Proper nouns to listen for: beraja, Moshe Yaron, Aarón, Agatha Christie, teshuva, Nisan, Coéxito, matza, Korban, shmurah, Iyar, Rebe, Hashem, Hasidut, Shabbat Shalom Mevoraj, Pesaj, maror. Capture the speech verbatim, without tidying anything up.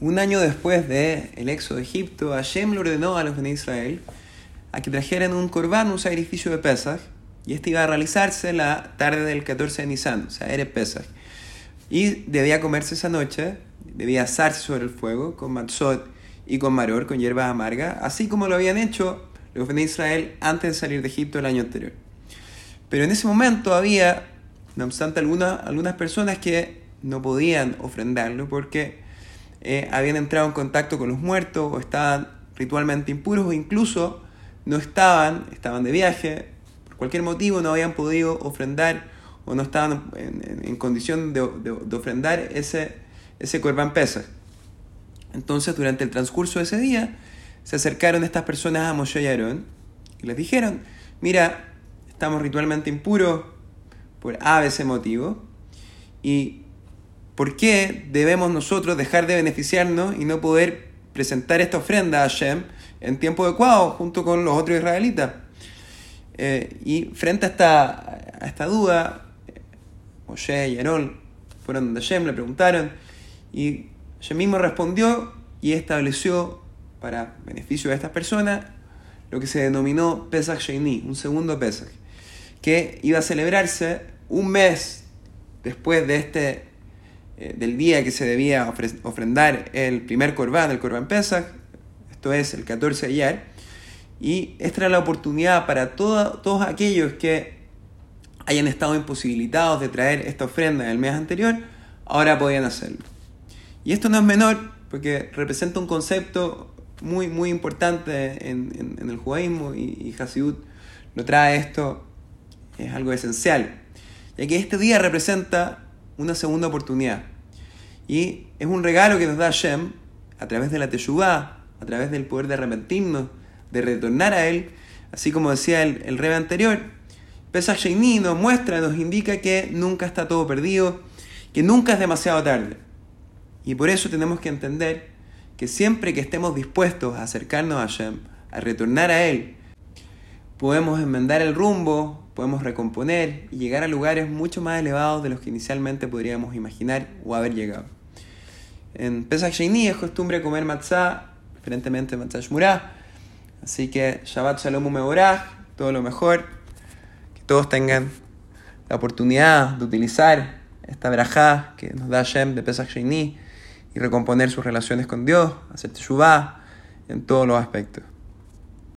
un año después del éxodo de Egipto, Hashem le ordenó a los de Israel a que trajeran un Korban, un sacrificio de Pesaj, y este iba a realizarse la tarde del catorce de Nisan, o sea, era Pesaj. Y debía comerse esa noche, debía asarse sobre el fuego con matzot y con maror, con hierbas amargas, así como lo habían hecho los de Israel antes de salir de Egipto el año anterior. Pero en ese momento había, no obstante, alguna, algunas personas que no podían ofrendarlo porque eh, habían entrado en contacto con los muertos o estaban ritualmente impuros o incluso no estaban, estaban de viaje, por cualquier motivo no habían podido ofrendar o no estaban en, en, en condición de, de, de ofrendar ese, ese Korban Pesaj. Entonces, durante el transcurso de ese día, se acercaron estas personas a Moshe Yaron y les dijeron: mira, estamos ritualmente impuros por A, B, C motivo, y ¿por qué debemos nosotros dejar de beneficiarnos y no poder presentar esta ofrenda a Hashem en tiempo adecuado junto con los otros israelitas? Eh, y frente a esta, a esta duda, Moshe y Aarón fueron donde Hashem, le preguntaron, y Hashem mismo respondió y estableció para beneficio de estas personas lo que se denominó Pesaj Sheni, un segundo Pesaj, que iba a celebrarse un mes después de este, eh, del día que se debía ofrendar el primer Korban, el Korban Pesaj, esto es el catorce de Iyar, y esta era la oportunidad para todo, todos aquellos que hayan estado imposibilitados de traer esta ofrenda del mes anterior, ahora podían hacerlo. Y esto no es menor, porque representa un concepto muy, muy importante en, en, en el judaísmo, y, y Hasidut lo trae esto, es algo esencial, ya que este día representa una segunda oportunidad, y es un regalo que nos da Hashem a través de la teshuva, a través del poder de arrepentirnos, de retornar a Él, así como decía el, el Rebe anterior. Pesaj Sheni nos muestra, nos indica que nunca está todo perdido, que nunca es demasiado tarde, y por eso tenemos que entender que siempre que estemos dispuestos a acercarnos a Hashem, a retornar a Él, podemos enmendar el rumbo, podemos recomponer y llegar a lugares mucho más elevados de los que inicialmente podríamos imaginar o haber llegado. En Pesaj Sheni es costumbre comer matza, preferentemente matza shmurah, así que Shabbat Shalom Mevoraj, todo lo mejor, que todos tengan la oportunidad de utilizar esta beraja que nos da Hashem de Pesaj Sheni y recomponer sus relaciones con Dios, hacer teshuva en todos los aspectos.